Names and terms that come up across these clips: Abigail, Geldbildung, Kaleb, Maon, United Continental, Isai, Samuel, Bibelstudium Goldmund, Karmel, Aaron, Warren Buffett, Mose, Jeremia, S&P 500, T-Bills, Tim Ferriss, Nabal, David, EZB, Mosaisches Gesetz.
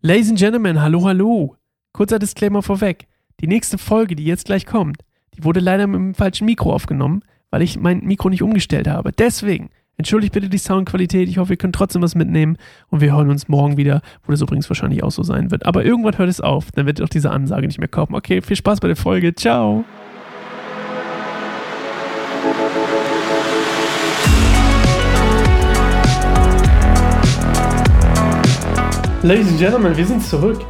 Ladies and Gentlemen, hallo, hallo. Kurzer Disclaimer vorweg. Die nächste Folge, die jetzt gleich kommt, die wurde leider mit dem falschen Mikro aufgenommen, weil ich mein Mikro nicht umgestellt habe. Deswegen, entschuldigt bitte die Soundqualität. Ich hoffe, ihr könnt trotzdem was mitnehmen. Und wir hören uns morgen wieder, wo das übrigens wahrscheinlich auch so sein wird. Aber irgendwann hört es auf, dann wird auch diese Ansage nicht mehr kommen. Okay, viel Spaß bei der Folge. Ciao. Ladies and Gentlemen, wir sind zurück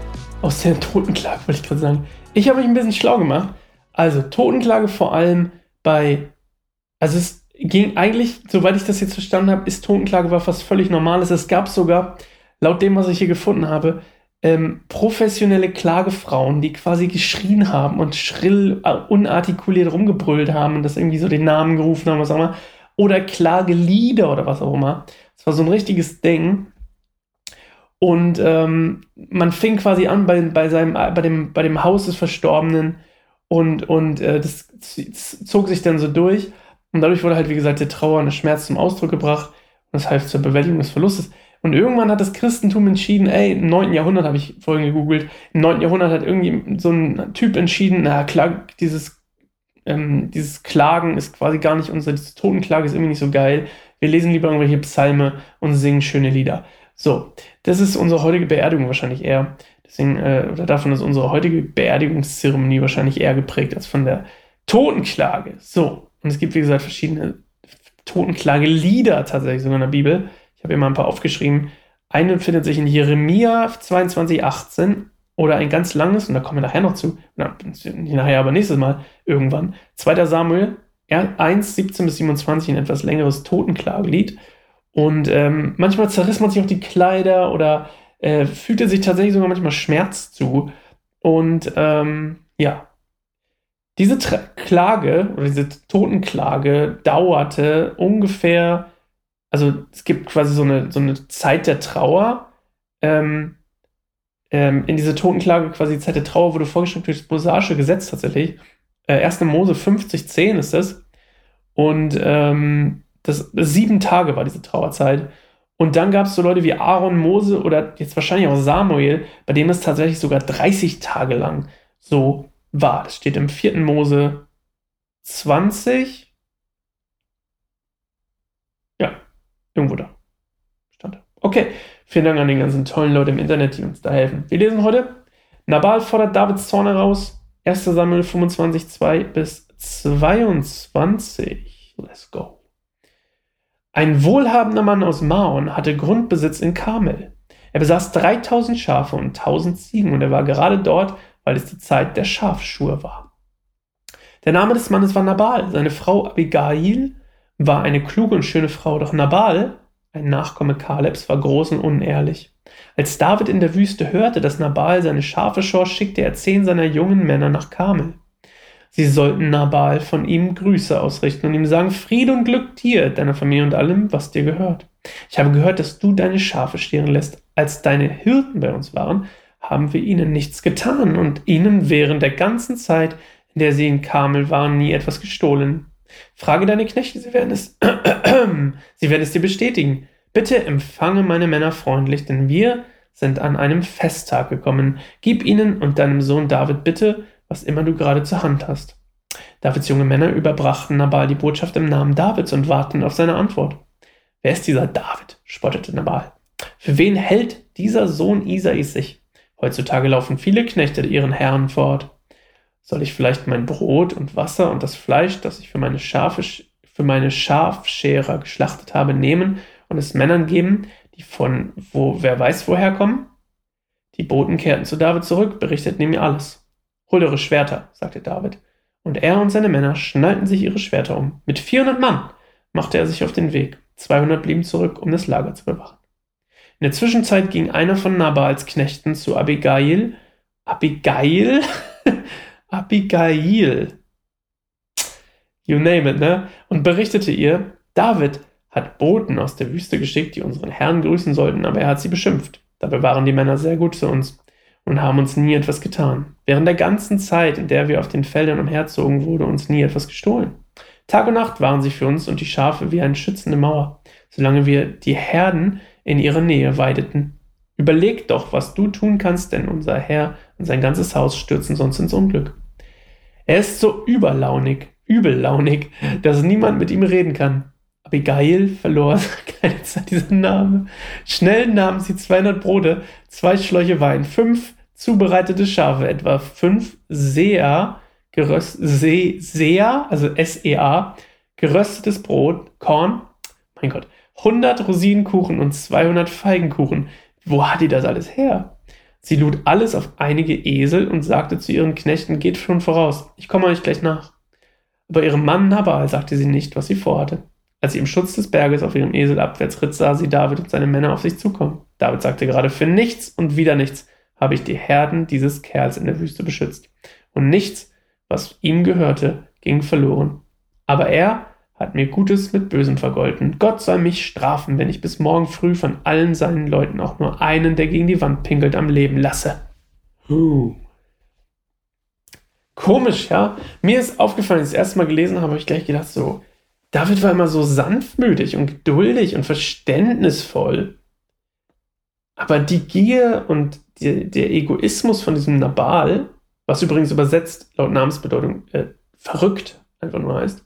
aus der Totenklage, wollte ich gerade sagen. Ich habe mich ein bisschen schlau gemacht. Also Totenklage vor allem bei, also es ging eigentlich, soweit ich das jetzt verstanden habe, ist Totenklage war was völlig Normales. Es gab sogar, laut dem, was ich hier gefunden habe, professionelle Klagefrauen, die quasi geschrien haben und schrill, unartikuliert rumgebrüllt haben und das irgendwie so den Namen gerufen haben, was auch immer. Oder Klagelieder oder was auch immer. Es war so ein richtiges Ding. Und man fing quasi an bei dem Haus des Verstorbenen und das zog sich dann so durch. Und dadurch wurde halt, wie gesagt, der Trauer und der Schmerz zum Ausdruck gebracht. Und das half zur Bewältigung des Verlustes. Und irgendwann hat das Christentum entschieden, im 9. Jahrhundert, habe ich vorhin gegoogelt, im 9. Jahrhundert hat irgendwie so ein Typ entschieden, dieses Klagen ist quasi gar nicht diese Totenklage ist irgendwie nicht so geil. Wir lesen lieber irgendwelche Psalme und singen schöne Lieder. So, das ist unsere heutige Beerdigung wahrscheinlich eher. Deswegen, oder davon ist unsere heutige Beerdigungszeremonie wahrscheinlich eher geprägt als von der Totenklage. So, und es gibt, wie gesagt, verschiedene Totenklagelieder tatsächlich sogar in der Bibel. Ich habe immer ein paar aufgeschrieben. Eine findet sich in Jeremia 22,18 oder ein ganz langes, und da kommen wir nachher noch zu, nicht nachher, aber nächstes Mal irgendwann. 2. Samuel 1, 17 bis 27, ein etwas längeres Totenklagelied. Und manchmal zerriss man sich auch die Kleider oder fühlte sich tatsächlich sogar manchmal Schmerz zu. Und diese Klage oder diese Totenklage dauerte ungefähr, also es gibt quasi so eine Zeit der Trauer. In diese Totenklage, quasi die Zeit der Trauer, wurde vorgeschrieben durch das Mosaische Gesetz tatsächlich. 1. Mose 50,10 ist das. Und das 7 Tage war diese Trauerzeit. Und dann gab es so Leute wie Aaron, Mose oder jetzt wahrscheinlich auch Samuel, bei dem es tatsächlich sogar 30 Tage lang so war. Das steht im 4. Mose 20. Ja, irgendwo da. Stand. Okay, vielen Dank an den ganzen tollen Leute im Internet, die uns da helfen. Wir lesen heute, Nabal fordert Davids Zorn heraus. 1. Samuel 25, 2 bis 22. Let's go. Ein wohlhabender Mann aus Maon hatte Grundbesitz in Karmel. Er besaß 3000 Schafe und 1000 Ziegen und er war gerade dort, weil es die Zeit der Schafsschur war. Der Name des Mannes war Nabal. Seine Frau Abigail war eine kluge und schöne Frau, doch Nabal, ein Nachkomme Kalebs, war groß und unehrlich. Als David in der Wüste hörte, dass Nabal seine Schafe schor, schickte er 10 seiner jungen Männer nach Karmel. Sie sollten Nabal von ihm Grüße ausrichten und ihm sagen, Friede und Glück dir, deiner Familie und allem, was dir gehört. Ich habe gehört, dass du deine Schafe stehlen lässt. Als deine Hirten bei uns waren, haben wir ihnen nichts getan und ihnen während der ganzen Zeit, in der sie in Karmel waren, nie etwas gestohlen. Frage deine Knechte, sie werden es dir bestätigen. Bitte empfange meine Männer freundlich, denn wir sind an einem Festtag gekommen. Gib ihnen und deinem Sohn David bitte, was immer du gerade zur Hand hast. Davids junge Männer überbrachten Nabal die Botschaft im Namen Davids und warteten auf seine Antwort. Wer ist dieser David? Spottete Nabal. Für wen hält dieser Sohn Isais sich? Heutzutage laufen viele Knechte ihren Herren fort. Soll ich vielleicht mein Brot und Wasser und das Fleisch, das ich für meine Schafscherer geschlachtet habe, nehmen und es Männern geben, die von wer weiß woher kommen? Die Boten kehrten zu David zurück, berichteten ihm alles. Holt eure Schwerter, sagte David. Und er und seine Männer schnallten sich ihre Schwerter um. Mit 400 Mann machte er sich auf den Weg. 200 blieben zurück, um das Lager zu bewachen. In der Zwischenzeit ging einer von Nabals Knechten zu Abigail. Abigail. You name it, ne? Und berichtete ihr, David hat Boten aus der Wüste geschickt, die unseren Herrn grüßen sollten, aber er hat sie beschimpft. Dabei waren die Männer sehr gut zu uns und haben uns nie etwas getan. Während der ganzen Zeit, in der wir auf den Feldern umherzogen, wurde uns nie etwas gestohlen. Tag und Nacht waren sie für uns und die Schafe wie eine schützende Mauer, solange wir die Herden in ihrer Nähe weideten. Überleg doch, was du tun kannst, denn unser Herr und sein ganzes Haus stürzen sonst ins Unglück. Er ist so übellaunig, dass niemand mit ihm reden kann. Abigail verlor keine Zeit, diesen Namen. Schnell nahmen sie 200 Brote, 2 Schläuche Wein, 5 zubereitete Schafe, etwa 5 Sea, also S-E-A, geröstetes Brot, Korn, 100 Rosinenkuchen und 200 Feigenkuchen. Wo hat die das alles her? Sie lud alles auf einige Esel und sagte zu ihren Knechten, geht schon voraus, ich komme euch gleich nach. Aber ihrem Mann Nabal sagte sie nicht, was sie vorhatte. Als sie im Schutz des Berges auf ihrem Esel abwärts ritt, sah sie David und seine Männer auf sich zukommen. David sagte gerade, für nichts und wieder nichts habe ich die Herden dieses Kerls in der Wüste beschützt. Und nichts, was ihm gehörte, ging verloren. Aber er hat mir Gutes mit Bösem vergolten. Gott soll mich strafen, wenn ich bis morgen früh von allen seinen Leuten auch nur einen, der gegen die Wand pinkelt, am Leben lasse. Komisch, ja? Mir ist aufgefallen, als ich das erste Mal gelesen habe, habe ich gleich gedacht, so, David war immer so sanftmütig und geduldig und verständnisvoll. Aber die Gier und der Egoismus von diesem Nabal, was übrigens übersetzt laut Namensbedeutung verrückt einfach nur heißt,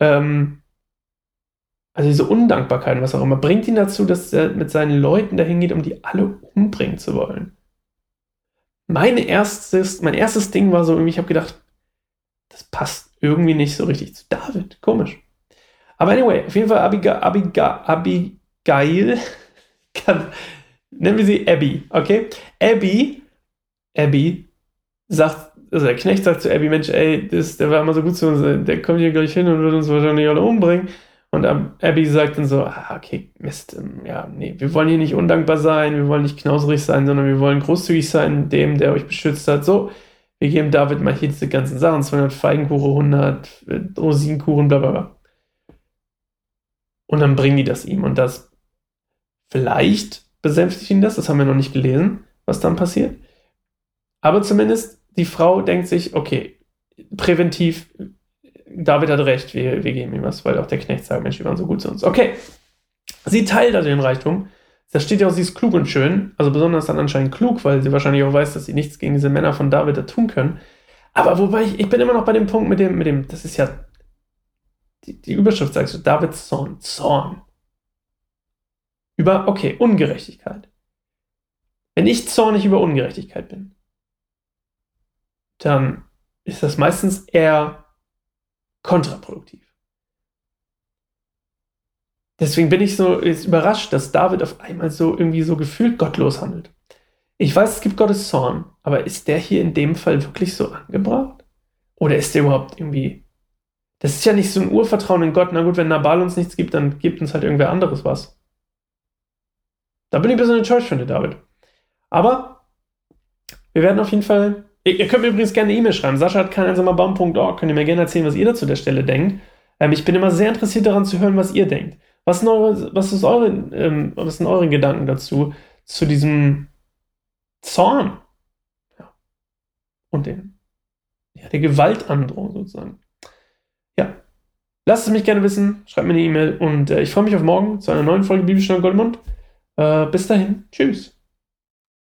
also diese Undankbarkeit und was auch immer, bringt ihn dazu, dass er mit seinen Leuten dahin geht, um die alle umbringen zu wollen. Mein erstes Ding war so, irgendwie, ich habe gedacht, das passt irgendwie nicht so richtig zu David. Komisch. Aber anyway, auf jeden Fall Abigail, nennen wir sie Abby, okay? Abby sagt, also der Knecht sagt zu Abby, Mensch, ey, der war immer so gut zu uns, der kommt hier gleich hin und wird uns wahrscheinlich alle umbringen. Und Abby sagt dann so, okay, Mist, ja, nee, wir wollen hier nicht undankbar sein, wir wollen nicht knauserig sein, sondern wir wollen großzügig sein, dem, der euch beschützt hat. So, wir geben David mal hier diese ganzen Sachen, 200 Feigenkuchen, 100 Rosinenkuchen, bla bla bla. Und dann bringen die das ihm. Und das, vielleicht besänftigt ihn das haben wir noch nicht gelesen, was dann passiert. Aber zumindest, die Frau denkt sich, okay, präventiv, David hat recht, wir geben ihm was, weil auch der Knecht sagt, Mensch, wir waren so gut zu uns. Okay, sie teilt also den Reichtum. Da steht ja auch, sie ist klug und schön, also besonders dann anscheinend klug, weil sie wahrscheinlich auch weiß, dass sie nichts gegen diese Männer von David da tun können. Aber wobei, ich bin immer noch bei dem Punkt mit dem das ist ja, die Überschrift sagst du, Davids Zorn. Über, okay, Ungerechtigkeit. Wenn ich zornig über Ungerechtigkeit bin, dann ist das meistens eher kontraproduktiv. Deswegen bin ich so jetzt überrascht, dass David auf einmal so irgendwie so gefühlt gottlos handelt. Ich weiß, es gibt Gottes Zorn, aber ist der hier in dem Fall wirklich so angebracht? Oder ist der überhaupt irgendwie... Das ist ja nicht so ein Urvertrauen in Gott. Na gut, wenn Nabal uns nichts gibt, dann gibt uns halt irgendwer anderes was. Da bin ich ein bisschen enttäuscht von dir, David. Aber wir werden auf jeden Fall... Ihr könnt mir übrigens gerne eine E-Mail schreiben. sascha@kaneinsamerbaum.org. Könnt ihr mir gerne erzählen, was ihr dazu der Stelle denkt. Ich bin immer sehr interessiert daran zu hören, was ihr denkt. Was sind eure Gedanken dazu, zu diesem Zorn? Ja. Und der Gewaltandrohung sozusagen. Ja. Lasst es mich gerne wissen. Schreibt mir eine E-Mail. Und ich freue mich auf morgen zu einer neuen Folge Bibelstudium Goldmund. Bis dahin. Tschüss.